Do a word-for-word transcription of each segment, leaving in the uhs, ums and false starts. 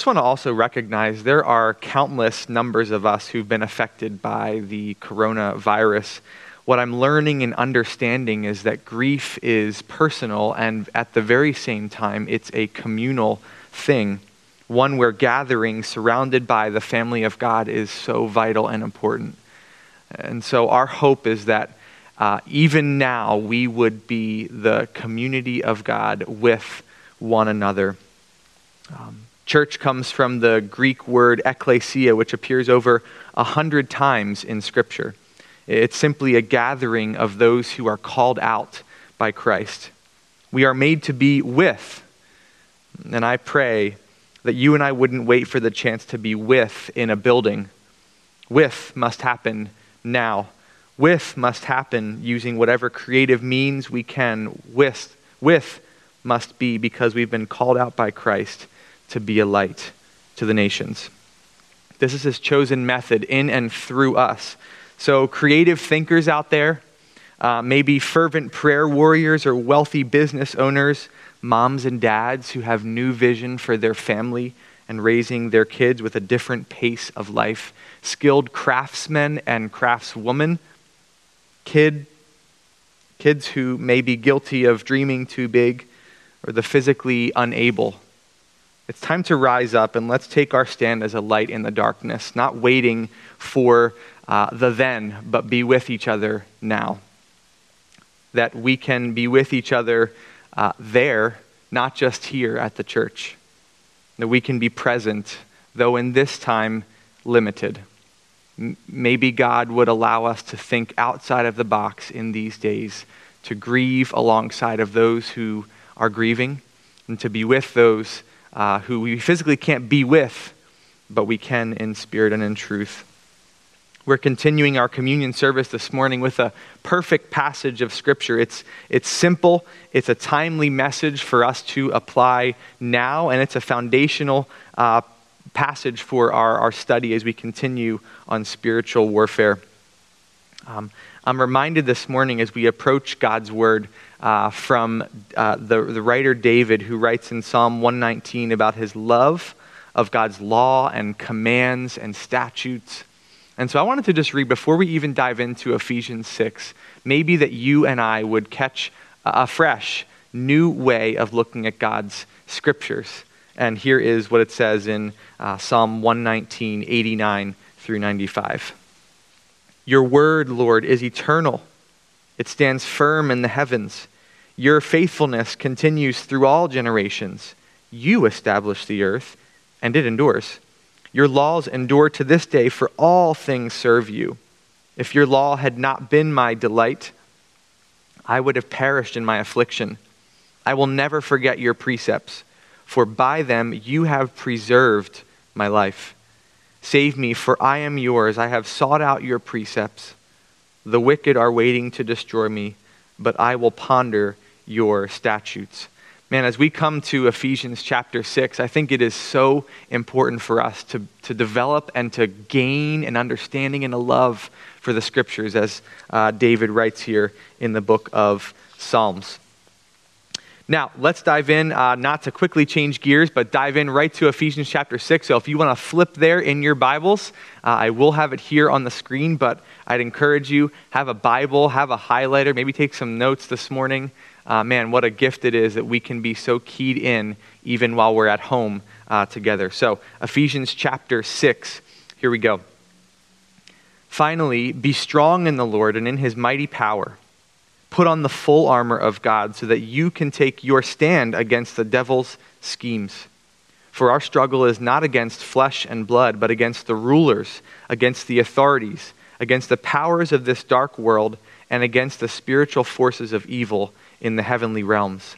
I just want to also recognize there are countless numbers of us who've been affected by the coronavirus. What I'm learning and understanding is that grief is personal, and at the very same time, it's a communal thing. One where gathering surrounded by the family of God is so vital and important. And so our hope is that uh, even now we would be the community of God with one another. Um, Church comes from the Greek word ekklesia, which appears over a hundred times in Scripture. It's simply a gathering of those who are called out by Christ. We are made to be with, and I pray that you and I wouldn't wait for the chance to be with in a building. With must happen now. With must happen using whatever creative means we can. With, with must be because we've been called out by Christ to be a light to the nations. This is his chosen method in and through us. So creative thinkers out there, uh, maybe fervent prayer warriors or wealthy business owners, moms and dads who have new vision for their family and raising their kids with a different pace of life, skilled craftsmen and craftswomen, kid, kids who may be guilty of dreaming too big, or the physically unable. It's time to rise up and let's take our stand as a light in the darkness, not waiting for uh, the then, but be with each other now. That we can be with each other uh, there, not just here at the church. That we can be present, though in this time limited. M- maybe God would allow us to think outside of the box in these days, to grieve alongside of those who are grieving, and to be with those Uh, who we physically can't be with, but we can in spirit and in truth. We're continuing our communion service this morning with a perfect passage of Scripture. It's, it's simple, it's a timely message for us to apply now, and it's a foundational uh, passage for our, our study as we continue on spiritual warfare. Um, I'm reminded this morning as we approach God's Word uh, from uh, the, the writer David, who writes in Psalm one nineteen about his love of God's law and commands and statutes. And so I wanted to just read, before we even dive into Ephesians six, maybe that you and I would catch a fresh, new way of looking at God's scriptures. And here is what it says in uh, Psalm one nineteen, eighty-nine through ninety-five. Your word, Lord, is eternal. It stands firm in the heavens. Your faithfulness continues through all generations. You establish the earth, and it endures. Your laws endure to this day, for all things serve you. If your law had not been my delight, I would have perished in my affliction. I will never forget your precepts, for by them you have preserved my life. Save me, for I am yours. I have sought out your precepts. The wicked are waiting to destroy me, but I will ponder your statutes. Man, as we come to Ephesians chapter six, I think it is so important for us to, to develop and to gain an understanding and a love for the scriptures, as uh, David writes here in the book of Psalms. Now, let's dive in, uh, not to quickly change gears, but dive in right to Ephesians chapter six. So if you want to flip there in your Bibles, uh, I will have it here on the screen, but I'd encourage you, have a Bible, have a highlighter, maybe take some notes this morning. Uh, man, what a gift it is that we can be so keyed in even while we're at home uh, together. So Ephesians chapter six, here we go. Finally, be strong in the Lord and in his mighty power. Put on the full armor of God so that you can take your stand against the devil's schemes. For our struggle is not against flesh and blood, but against the rulers, against the authorities, against the powers of this dark world, and against the spiritual forces of evil in the heavenly realms.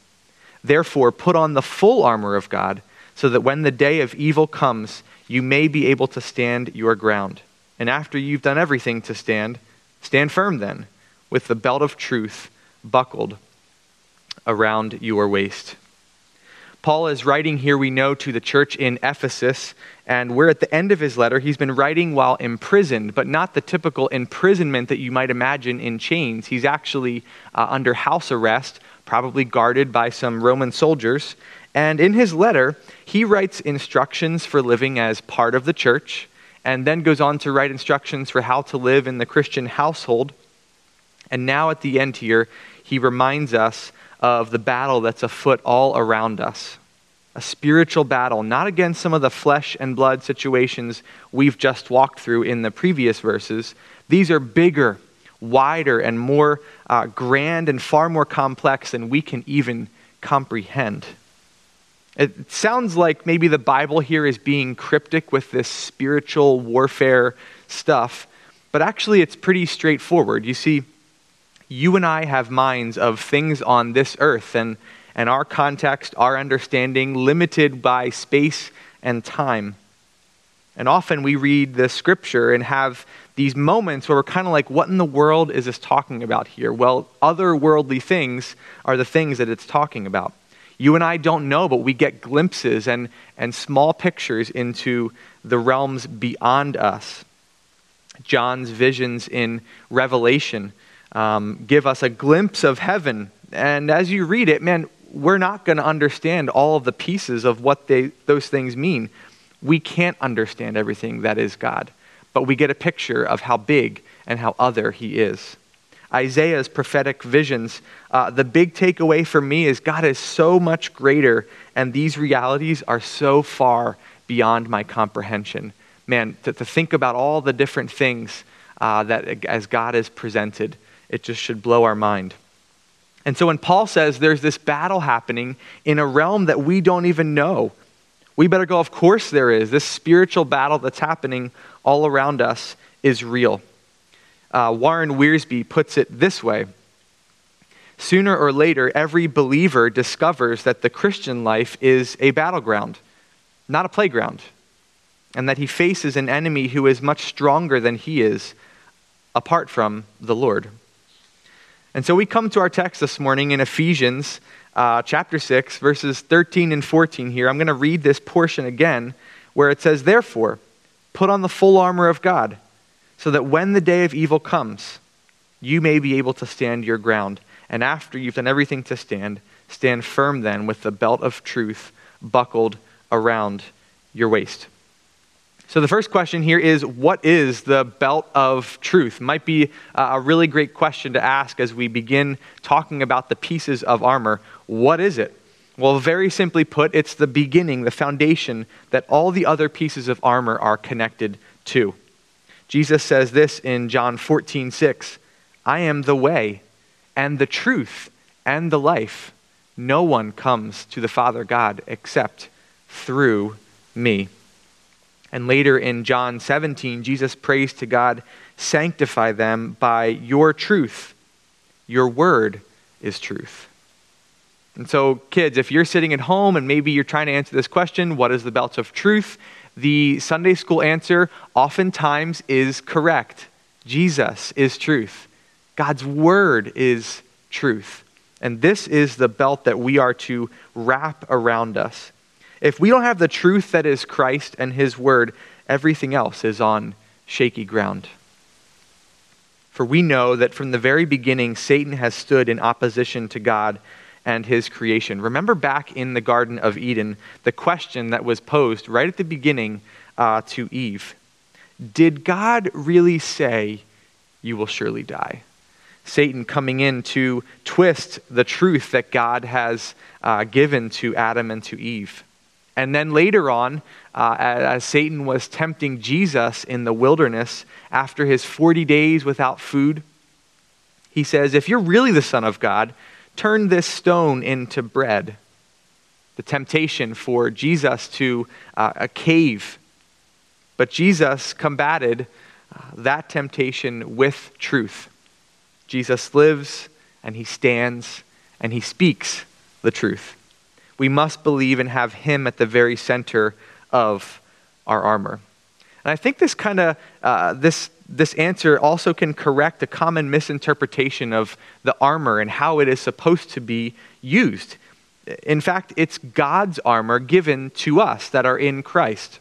Therefore, put on the full armor of God so that when the day of evil comes, you may be able to stand your ground. And after you've done everything to stand, stand firm then, with the belt of truth buckled around your waist. Paul is writing here, we know, to the church in Ephesus, and we're at the end of his letter. He's been writing while imprisoned, but not the typical imprisonment that you might imagine in chains. He's actually uh, under house arrest, probably guarded by some Roman soldiers, And in his letter, he writes instructions for living as part of the church, and then goes on to write instructions for how to live in the Christian household. And now at the end here, he reminds us of the battle that's afoot all around us. A spiritual battle, not against some of the flesh and blood situations we've just walked through in the previous verses. These are bigger, wider, and more uh, grand and far more complex than we can even comprehend. It sounds like maybe the Bible here is being cryptic with this spiritual warfare stuff, but actually it's pretty straightforward. You see, you and I have minds of things on this earth, and and our context, our understanding, limited by space and time. And often we read the scripture and have these moments where we're kind of like, what in the world is this talking about here? Well, otherworldly things are the things that it's talking about. You and I don't know, but we get glimpses and, and small pictures into the realms beyond us. John's visions in Revelation um, give us a glimpse of heaven. And as you read it, man, we're not going to understand all of the pieces of what they, those things mean. We can't understand everything that is God, but we get a picture of how big and how other he is. Isaiah's prophetic visions, uh, the big takeaway for me is God is so much greater, and these realities are so far beyond my comprehension. Man, to, to think about all the different things uh, that as God is presented, it just should blow our mind. And so when Paul says there's this battle happening in a realm that we don't even know, we better go, of course there is. This spiritual battle that's happening all around us is real. Uh, Warren Wiersbe puts it this way. Sooner or later, every believer discovers that the Christian life is a battleground, not a playground, and that he faces an enemy who is much stronger than he is, apart from the Lord. And so we come to our text this morning in Ephesians uh, chapter six, verses thirteen and fourteen here. I'm going to read this portion again where it says, "Therefore, put on the full armor of God so that when the day of evil comes, you may be able to stand your ground. And after you've done everything to stand, stand firm then with the belt of truth buckled around your waist." So the first question here is, what is the belt of truth? Might be a really great question to ask as we begin talking about the pieces of armor. What is it? Well, very simply put, it's the beginning, the foundation that all the other pieces of armor are connected to. Jesus says this in John fourteen six, "I am the way and the truth and the life. No one comes to the Father God except through me." And later in John seventeen, Jesus prays to God, "Sanctify them by your truth. Your word is truth." And so, kids, if you're sitting at home and maybe you're trying to answer this question, what is the belt of truth? The Sunday school answer oftentimes is correct. Jesus is truth. God's word is truth. And this is the belt that we are to wrap around us. If we don't have the truth that is Christ and his word, everything else is on shaky ground. For we know that from the very beginning, Satan has stood in opposition to God and his creation. Remember back in the Garden of Eden, the question that was posed right at the beginning uh, to Eve. Did God really say, "You will surely die"? Satan coming in to twist the truth that God has uh, given to Adam and to Eve. And then later on, uh, as Satan was tempting Jesus in the wilderness after his forty days without food, he says, "If you're really the Son of God, turn this stone into bread." The temptation for Jesus to uh, a cave. But Jesus combated uh, that temptation with truth. Jesus lives and he stands and he speaks the truth. We must believe and have him at the very center of our armor. And I think this kind of, uh, this this answer also can correct a common misinterpretation of the armor and how it is supposed to be used. In fact, it's God's armor given to us that are in Christ.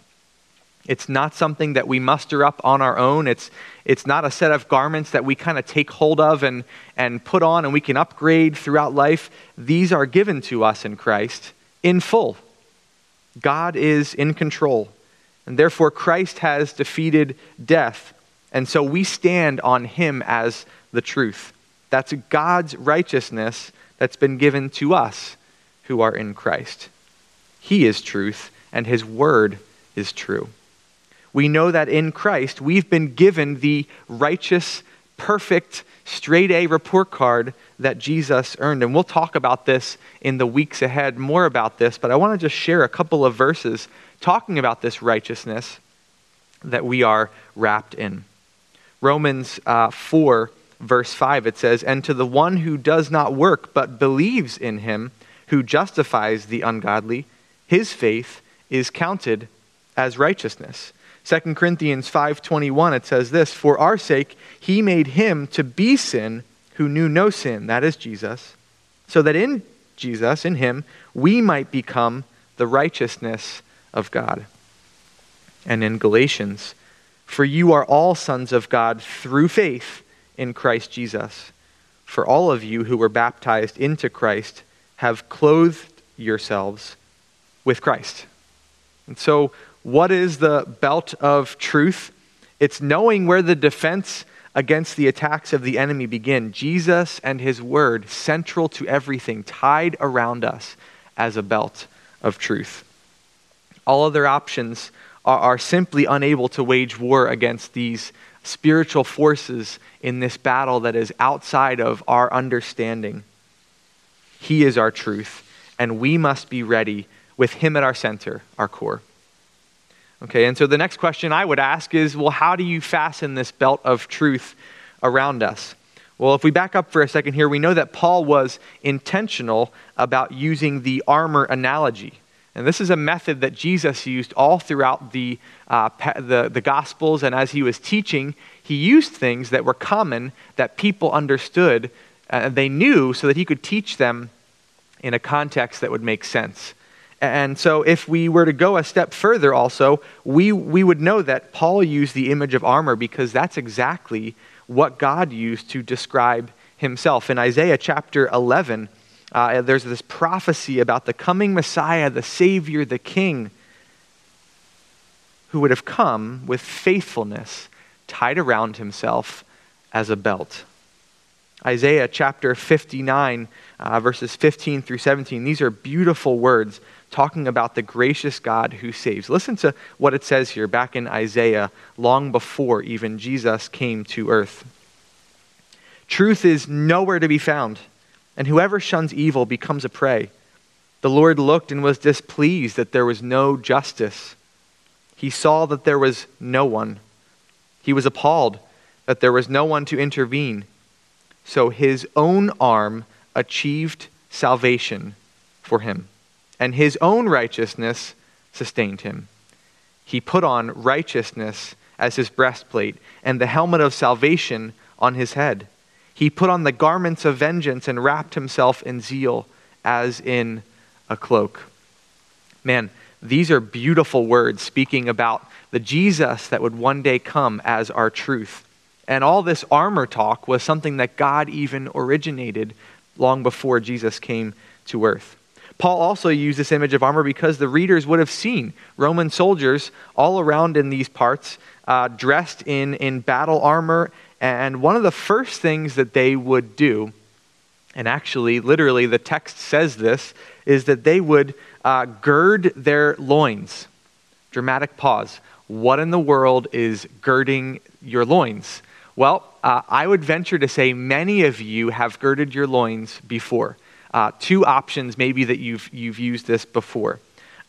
It's not something that we muster up on our own. It's it's not a set of garments that we kind of take hold of and, and put on and we can upgrade throughout life. These are given to us in Christ in full. God is in control, and therefore Christ has defeated death, and so we stand on him as the truth. That's God's righteousness that's been given to us who are in Christ. He is truth, and his word is true. We know that in Christ, we've been given the righteous, perfect, straight A report card that Jesus earned. And we'll talk about this in the weeks ahead, more about this, but I want to just share a couple of verses talking about this righteousness that we are wrapped in. Romans uh, four, verse five, it says, "And to the one who does not work but believes in him who justifies the ungodly, his faith is counted as righteousness." Second Corinthians five twenty-one, it says this, "For our sake he made him to be sin who knew no sin," that is Jesus, "so that in Jesus, in him, we might become the righteousness of God." And in Galatians, "For you are all sons of God through faith in Christ Jesus. For all of you who were baptized into Christ have clothed yourselves with Christ." And so, what is the belt of truth? It's knowing where the defense against the attacks of the enemy begin. Jesus and his word, central to everything, tied around us as a belt of truth. All other options are, are simply unable to wage war against these spiritual forces in this battle that is outside of our understanding. He is our truth, and we must be ready with him at our center, our core. Okay, and so the next question I would ask is, well, how do you fasten this belt of truth around us? Well, if we back up for a second here, we know that Paul was intentional about using the armor analogy. And this is a method that Jesus used all throughout the, uh, the, the Gospels. And as he was teaching, he used things that were common that people understood, uh, they knew, so that he could teach them in a context that would make sense. And so if we were to go a step further also, we, we would know that Paul used the image of armor because that's exactly what God used to describe himself. In Isaiah chapter eleven, uh, there's this prophecy about the coming Messiah, the Savior, the King, who would have come with faithfulness tied around himself as a belt. Isaiah chapter fifty-nine, uh, verses fifteen through seventeen. These are beautiful words talking about the gracious God who saves. Listen to what it says here back in Isaiah, long before even Jesus came to earth. "Truth is nowhere to be found, and whoever shuns evil becomes a prey. The Lord looked and was displeased that there was no justice. He saw that there was no one. He was appalled that there was no one to intervene. So his own arm achieved salvation for him, and his own righteousness sustained him. He put on righteousness as his breastplate and the helmet of salvation on his head. He put on the garments of vengeance and wrapped himself in zeal as in a cloak." Man, these are beautiful words speaking about the Jesus that would one day come as our truth. And all this armor talk was something that God even originated long before Jesus came to earth. Paul also used this image of armor because the readers would have seen Roman soldiers all around in these parts uh, dressed in, in battle armor. And one of the first things that they would do, and actually literally the text says this, is that they would uh, gird their loins. Dramatic pause. What in the world is girding your loins? Well, uh, I would venture to say many of you have girded your loins before. Uh, two options maybe that you've you've used this before.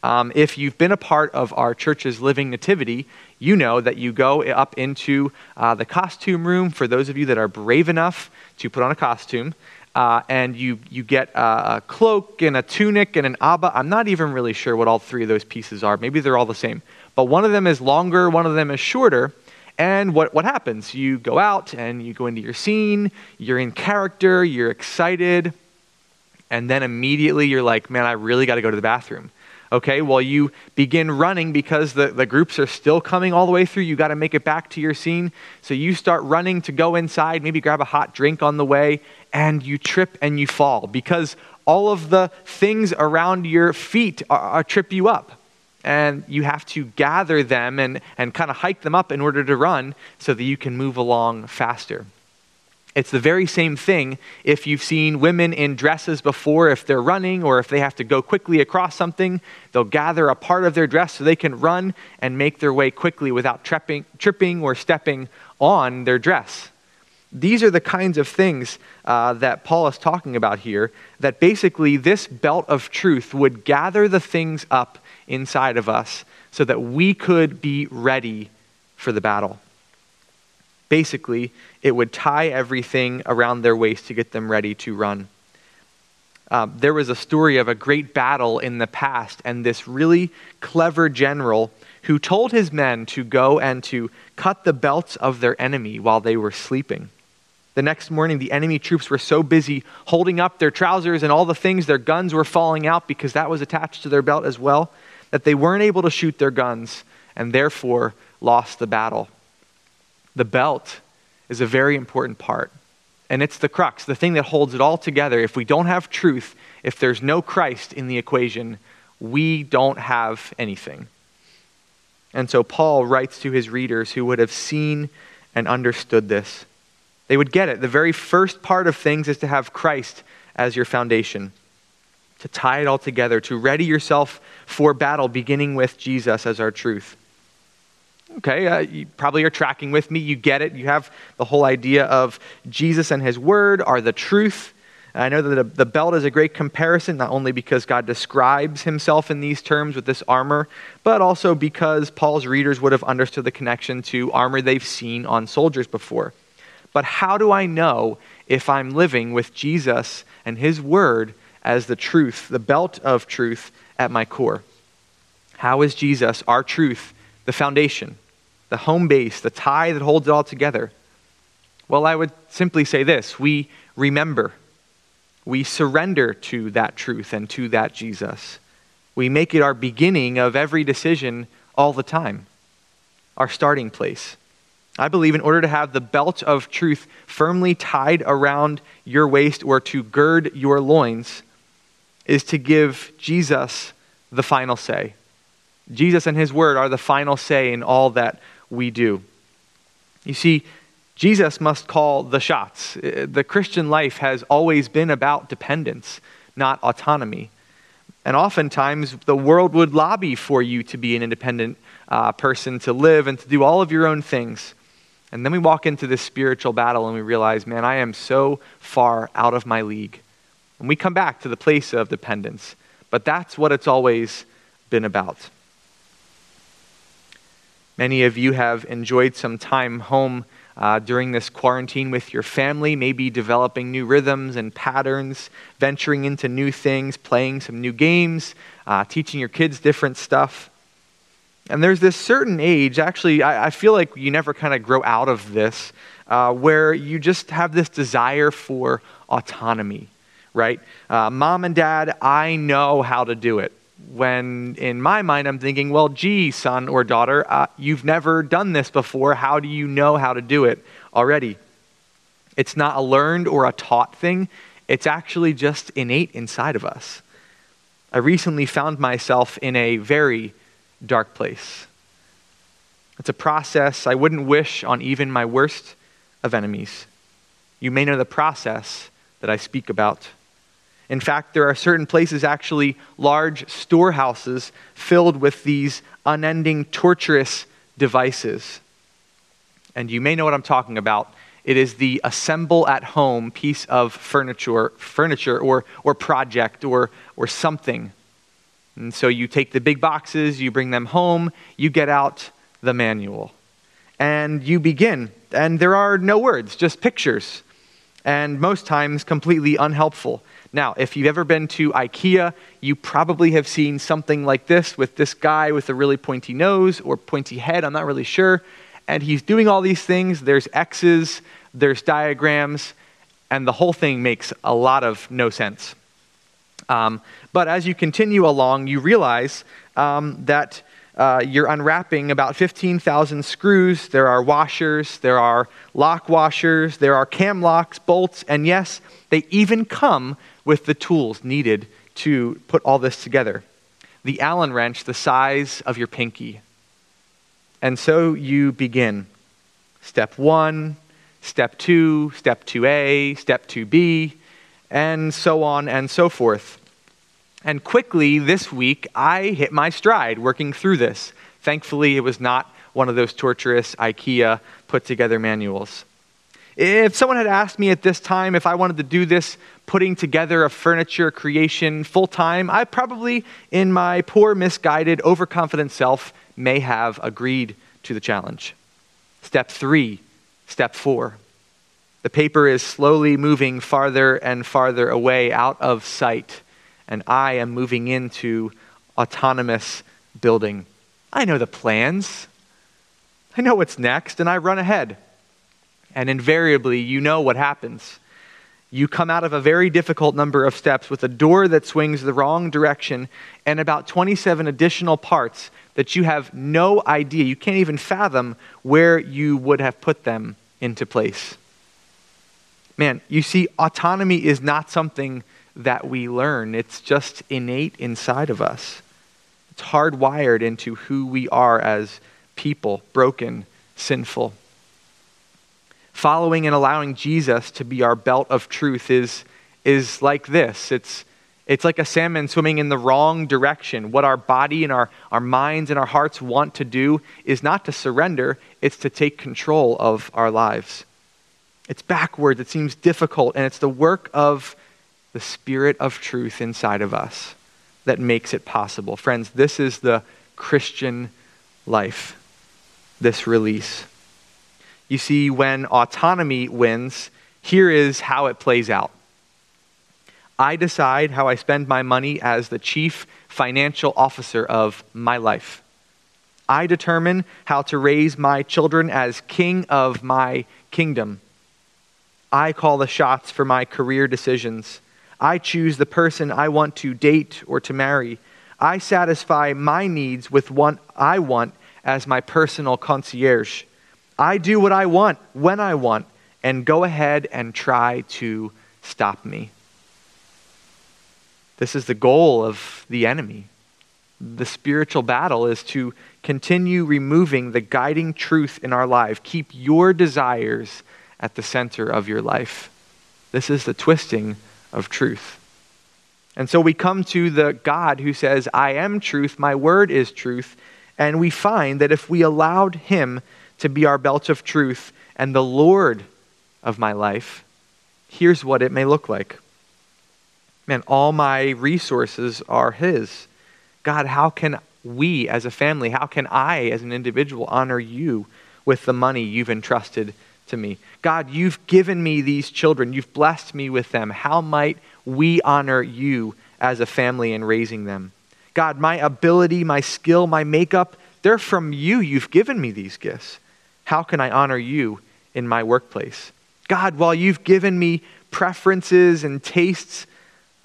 Um, if you've been a part of our church's Living Nativity, you know that you go up into uh, the costume room, for those of you that are brave enough to put on a costume, uh, and you, you get a, a cloak and a tunic and an abba. I'm not even really sure what all three of those pieces are. Maybe they're all the same. But one of them is longer, one of them is shorter. And what, what happens? You go out and you go into your scene, you're in character, you're excited, and then immediately you're like, man, I really got to go to the bathroom. Okay, well, you begin running because the, the groups are still coming all the way through. You got to make it back to your scene. So you start running to go inside, maybe grab a hot drink on the way, and you trip and you fall because all of the things around your feet are, are trip you up. And you have to gather them and, and kind of hike them up in order to run so that you can move along faster. It's the very same thing if you've seen women in dresses before, if they're running or if they have to go quickly across something, they'll gather a part of their dress so they can run and make their way quickly without tripping, tripping or stepping on their dress. These are the kinds of things uh, that Paul is talking about here, that basically this belt of truth would gather the things up inside of us so that we could be ready for the battle. Basically, it would tie everything around their waist to get them ready to run. Uh, there was a story of a great battle in the past, and this really clever general who told his men to go and to cut the belts of their enemy while they were sleeping. The next morning, the enemy troops were so busy holding up their trousers and all the things, their guns were falling out because that was attached to their belt as well, that they weren't able to shoot their guns and therefore lost the battle. The belt is a very important part, and it's the crux, the thing that holds it all together. If we don't have truth, if there's no Christ in the equation, we don't have anything. And so Paul writes to his readers who would have seen and understood this. They would get it. The very first part of things is to have Christ as your foundation, to tie it all together, to ready yourself for battle, beginning with Jesus as our truth. Okay, uh, you probably are tracking with me. You get it. You have the whole idea of Jesus and his word are the truth. I know that the, the belt is a great comparison, not only because God describes himself in these terms with this armor, but also because Paul's readers would have understood the connection to armor they've seen on soldiers before. But how do I know if I'm living with Jesus and his word as the truth, the belt of truth at my core? How is Jesus, our truth, the foundation, the home base, the tie that holds it all together? Well, I would simply say this. We remember. We surrender to that truth and to that Jesus. We make it our beginning of every decision all the time, our starting place. I believe in order to have the belt of truth firmly tied around your waist or to gird your loins is to give Jesus the final say. Jesus and his word are the final say in all that we do. You see, Jesus must call the shots. The Christian life has always been about dependence, not autonomy. And oftentimes, the world would lobby for you to be an independent uh, person, to live and to do all of your own things. And then we walk into this spiritual battle and we realize, man, I am so far out of my league. And we come back to the place of dependence. But that's what it's always been about. Many of you have enjoyed some time home uh, during this quarantine with your family, maybe developing new rhythms and patterns, venturing into new things, playing some new games, uh, teaching your kids different stuff. And there's this certain age, actually, I, I feel like you never kind of grow out of this, uh, where you just have this desire for autonomy, right? Uh, Mom and dad, I know how to do it. When in my mind, I'm thinking, well, gee, son or daughter, uh, you've never done this before. How do you know how to do it already? It's not a learned or a taught thing. It's actually just innate inside of us. I recently found myself in a very dark place. It's a process I wouldn't wish on even my worst of enemies. You may know the process that I speak about. In fact, there are certain places, actually large storehouses filled with these unending torturous devices. And you may know what I'm talking about. It is the assemble at home piece of furniture, furniture or, or project or, or something. And so you take the big boxes, you bring them home, you get out the manual and you begin. And there are no words, just pictures. And most times completely unhelpful. Now, if you've ever been to IKEA, you probably have seen something like this with this guy with a really pointy nose or pointy head, I'm not really sure. And he's doing all these things. There's X's, there's diagrams, and the whole thing makes a lot of no sense. Um, but as you continue along, you realize um, that Uh, you're unwrapping about fifteen thousand screws. There are washers, there are lock washers, there are cam locks, bolts, and yes, they even come with the tools needed to put all this together. The Allen wrench the size of your pinky. And so you begin. Step one, step two, step two A, step two B, and so on and so forth. And quickly this week, I hit my stride working through this. Thankfully, it was not one of those torturous IKEA put-together manuals. If someone had asked me at this time if I wanted to do this putting together of furniture creation full-time, I probably, in my poor, misguided, overconfident self, may have agreed to the challenge. Step three, step four. The paper is slowly moving farther and farther away out of sight, and I am moving into autonomous building. I know the plans. I know what's next, and I run ahead. And invariably, you know what happens. You come out of a very difficult number of steps with a door that swings the wrong direction and about twenty-seven additional parts that you have no idea, you can't even fathom where you would have put them into place. Man, you see, autonomy is not something that we learn. It's just innate inside of us. It's hardwired into who we are as people, broken, sinful. Following and allowing Jesus to be our belt of truth is, is like this. It's, it's like a salmon swimming in the wrong direction. What our body and our, our minds and our hearts want to do is not to surrender, it's to take control of our lives. It's backwards, it seems difficult, and it's the work of the Spirit of truth inside of us that makes it possible. Friends, this is the Christian life, this release. You see, when autonomy wins, here is how it plays out. I decide how I spend my money as the chief financial officer of my life. I determine how to raise my children as king of my kingdom. I call the shots for my career decisions. I choose the person I want to date or to marry. I satisfy my needs with what I want as my personal concierge. I do what I want, when I want, and go ahead and try to stop me. This is the goal of the enemy. The spiritual battle is to continue removing the guiding truth in our life. Keep your desires at the center of your life. This is the twisting of truth. And so we come to the God who says, I am truth, my word is truth, and we find that if we allowed him to be our belt of truth and the Lord of my life, here's what it may look like. Man, all my resources are his. God, how can we as a family, how can I as an individual honor you with the money you've entrusted to me? God, you've given me these children. You've blessed me with them. How might we honor you as a family in raising them? God, my ability, my skill, my makeup, they're from you. You've given me these gifts. How can I honor you in my workplace? God, while you've given me preferences and tastes,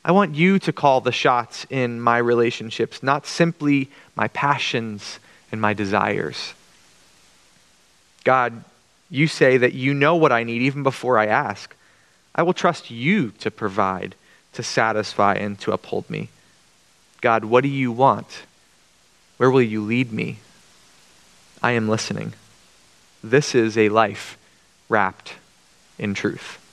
I want you to call the shots in my relationships, not simply my passions and my desires. God, you say that you know what I need even before I ask. I will trust you to provide, to satisfy, and to uphold me. God, what do you want? Where will you lead me? I am listening. This is a life wrapped in truth.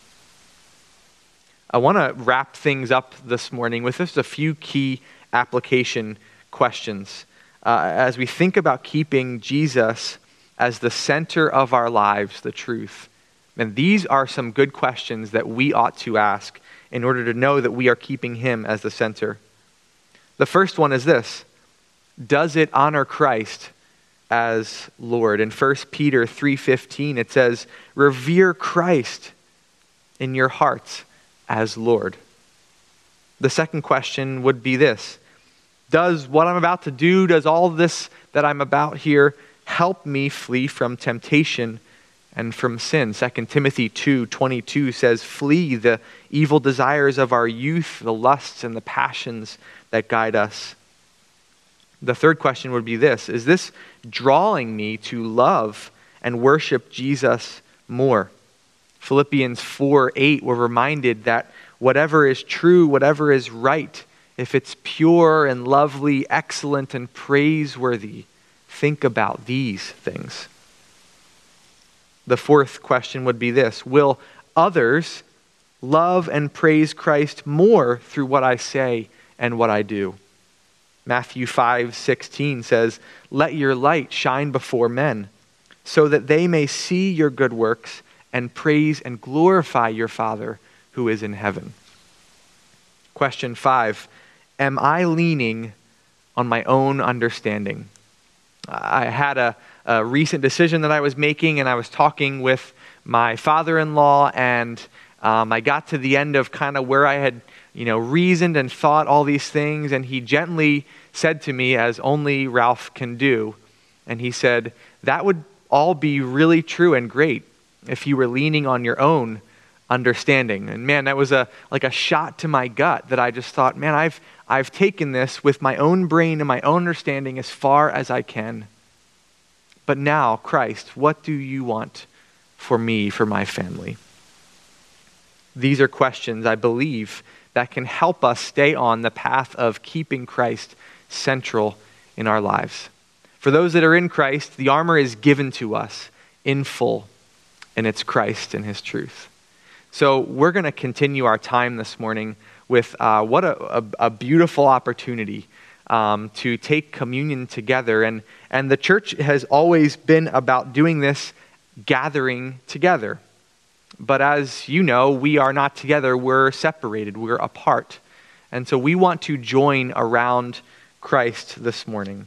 I want to wrap things up this morning with just a few key application questions. Uh, as we think about keeping Jesus as the center of our lives, the truth, and these are some good questions that we ought to ask in order to know that we are keeping him as the center. The first one is this: does it honor Christ as Lord? In First Peter three fifteen, it says, revere Christ in your hearts as Lord. The second question would be this: does what I'm about to do, does all this that I'm about here help me flee from temptation and from sin? Second Timothy two twenty-two says, flee the evil desires of our youth, the lusts and the passions that guide us. The third question would be this: is this drawing me to love and worship Jesus more? Philippians four eight, we're reminded that whatever is true, whatever is right, if it's pure and lovely, excellent and praiseworthy, think about these things. The fourth question would be this: will others love and praise Christ more through what I say and what I do? Matthew five sixteen says, "Let your light shine before men, so that they may see your good works and praise and glorify your Father who is in heaven." Question five, am I leaning on my own understanding? I had a, a recent decision that I was making, and I was talking with my father-in-law, and um, I got to the end of kind of where I had, you know, reasoned and thought all these things, and he gently said to me, as only Ralph can do, and he said, "That would all be really true and great if you were leaning on your own understanding." And man, that was a like a shot to my gut that I just thought, man, I've I've taken this with my own brain and my own understanding as far as I can. But now, Christ, what do you want for me, for my family? These are questions, I believe, that can help us stay on the path of keeping Christ central in our lives. For those that are in Christ, the armor is given to us in full, and it's Christ and his truth. So we're going to continue our time this morning with uh, what a, a, a beautiful opportunity um, to take communion together. And, and the church has always been about doing this, gathering together. But as you know, we are not together, we're separated, we're apart. And so we want to join around Christ this morning.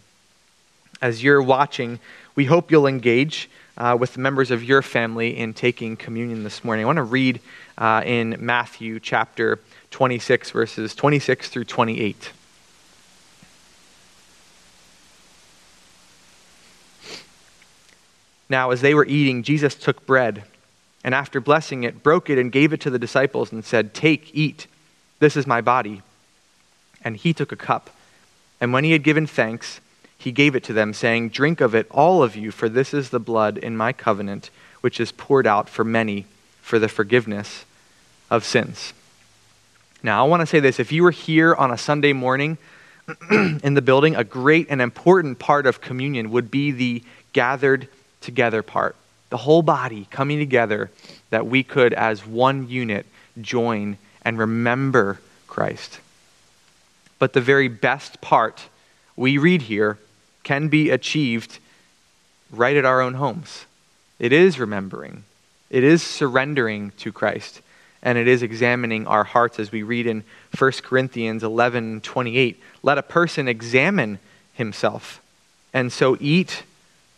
As you're watching, we hope you'll engage uh, with members of your family in taking communion this morning. I want to read uh, in Matthew chapter twenty-six, verses twenty-six through twenty-eight. "Now, as they were eating, Jesus took bread, and after blessing it, broke it and gave it to the disciples and said, 'Take, eat, this is my body.' And he took a cup, and when he had given thanks, he gave it to them, saying, 'Drink of it, all of you, for this is the blood in my covenant, which is poured out for many for the forgiveness of sins.'" Now, I want to say this. If you were here on a Sunday morning in the building, a great and important part of communion would be the gathered together part, the whole body coming together, that we could, as one unit, join and remember Christ. But the very best part we read here can be achieved right at our own homes. It is remembering. It is surrendering to Christ. And it is examining our hearts, as we read in First Corinthians eleven twenty-eight. "Let a person examine himself, and so eat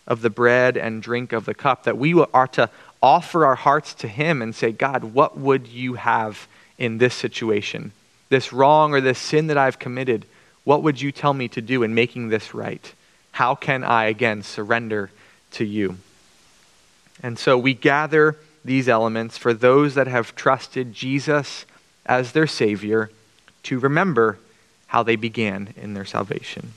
of the bread and drink of the cup," that we are to offer our hearts to him and say, "God, what would you have in this situation? This wrong or this sin that I've committed, what would you tell me to do in making this right? How can I, again, surrender to you?" And so we gather these elements for those that have trusted Jesus as their Savior to remember how they began in their salvation.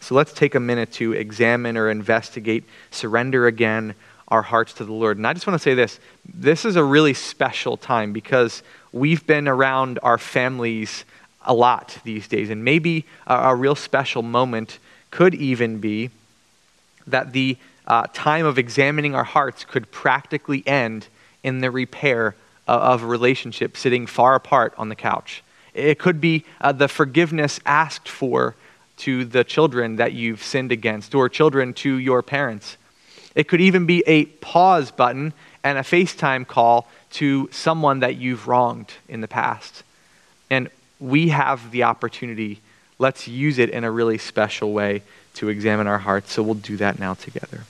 So let's take a minute to examine or investigate, surrender again our hearts to the Lord. And I just want to say this. This is a really special time because we've been around our families a lot these days, and maybe a, a real special moment could even be that the uh, time of examining our hearts could practically end in the repair of, of a relationship sitting far apart on the couch. It could be uh, the forgiveness asked for to the children that you've sinned against, or children to your parents. It could even be a pause button and a FaceTime call to someone that you've wronged in the past. And we have the opportunity. Let's use it in a really special way to examine our hearts. So we'll do that now together.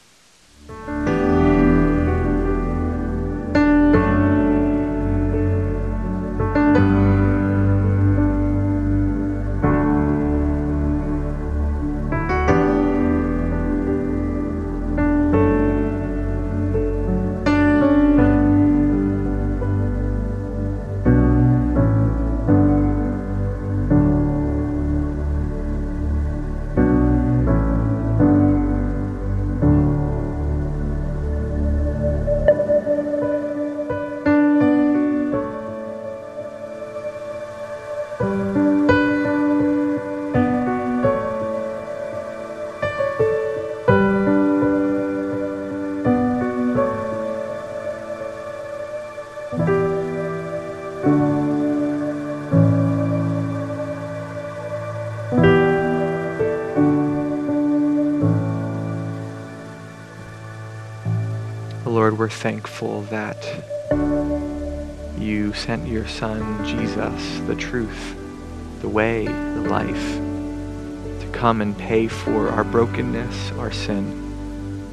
Lord, we're thankful that you sent your Son, Jesus, the truth, the way, the life, to come and pay for our brokenness, our sin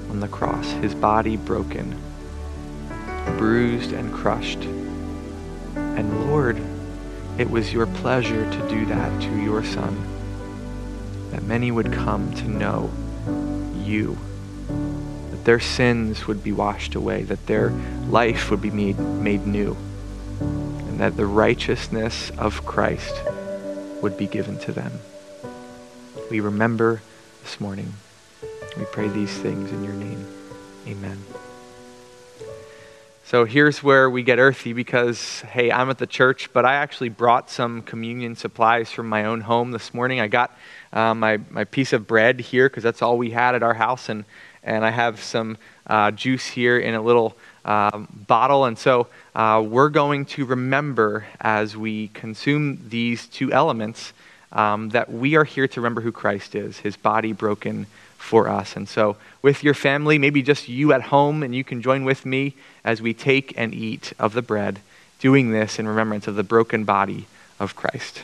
on the cross, his body broken, bruised and crushed. And Lord, it was your pleasure to do that to your Son, that many would come to know you, that their sins would be washed away, that their life would be made, made new, and that the righteousness of Christ would be given to them. We remember this morning. We pray these things in your name. Amen. So here's where we get earthy because, hey, I'm at the church, but I actually brought some communion supplies from my own home this morning. I got uh, my, my piece of bread here because that's all we had at our house, and, and I have some uh, juice here in a little uh, bottle. And so uh, we're going to remember as we consume these two elements um, that we are here to remember who Christ is, his body broken for us. And so with your family, maybe just you at home, and you can join with me as we take and eat of the bread, doing this in remembrance of the broken body of Christ.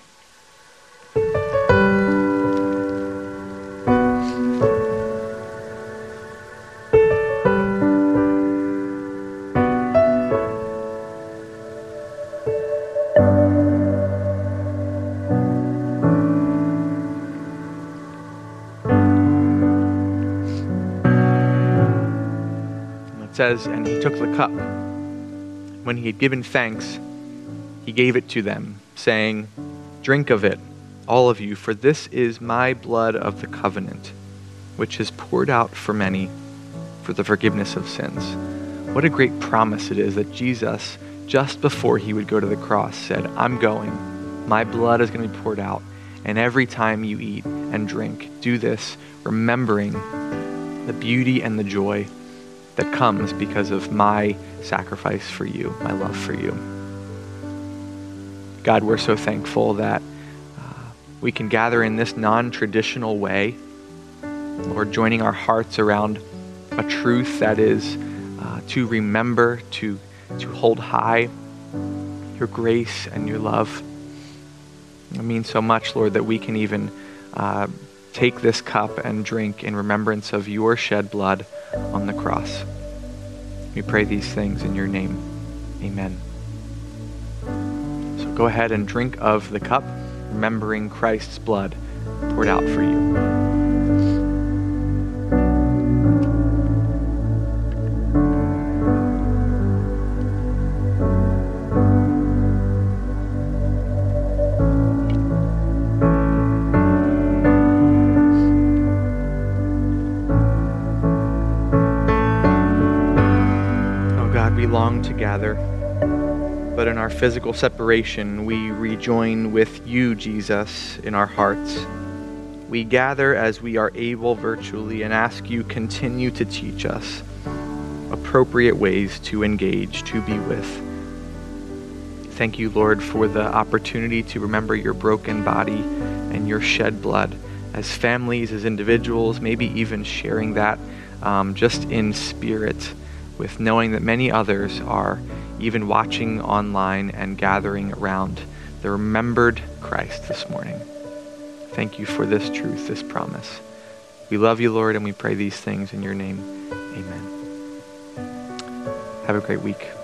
Says, and he took the cup. When he had given thanks, he gave it to them, saying, "Drink of it, all of you, for this is my blood of the covenant, which is poured out for many for the forgiveness of sins." What a great promise it is that Jesus, just before he would go to the cross, said, "I'm going. My blood is going to be poured out. And every time you eat and drink, do this, remembering the beauty and the joy that comes because of my sacrifice for you, my love for you." God, we're so thankful that uh, we can gather in this non-traditional way, Lord, joining our hearts around a truth that is uh, to remember, to, to hold high your grace and your love. It means so much, Lord, that we can even uh, take this cup and drink in remembrance of your shed blood on the cross. We pray these things in your name. Amen. So go ahead and drink of the cup, remembering Christ's blood poured out for you. To gather, but in our physical separation, we rejoin with you, Jesus, in our hearts. We gather as we are able virtually and ask you continue to teach us appropriate ways to engage, to be with. Thank you, Lord, for the opportunity to remember your broken body and your shed blood as families, as individuals, maybe even sharing that um, just in spirit, with knowing that many others are even watching online and gathering around the remembered Christ this morning. Thank you for this truth, this promise. We love you, Lord, and we pray these things in your name. Amen. Have a great week.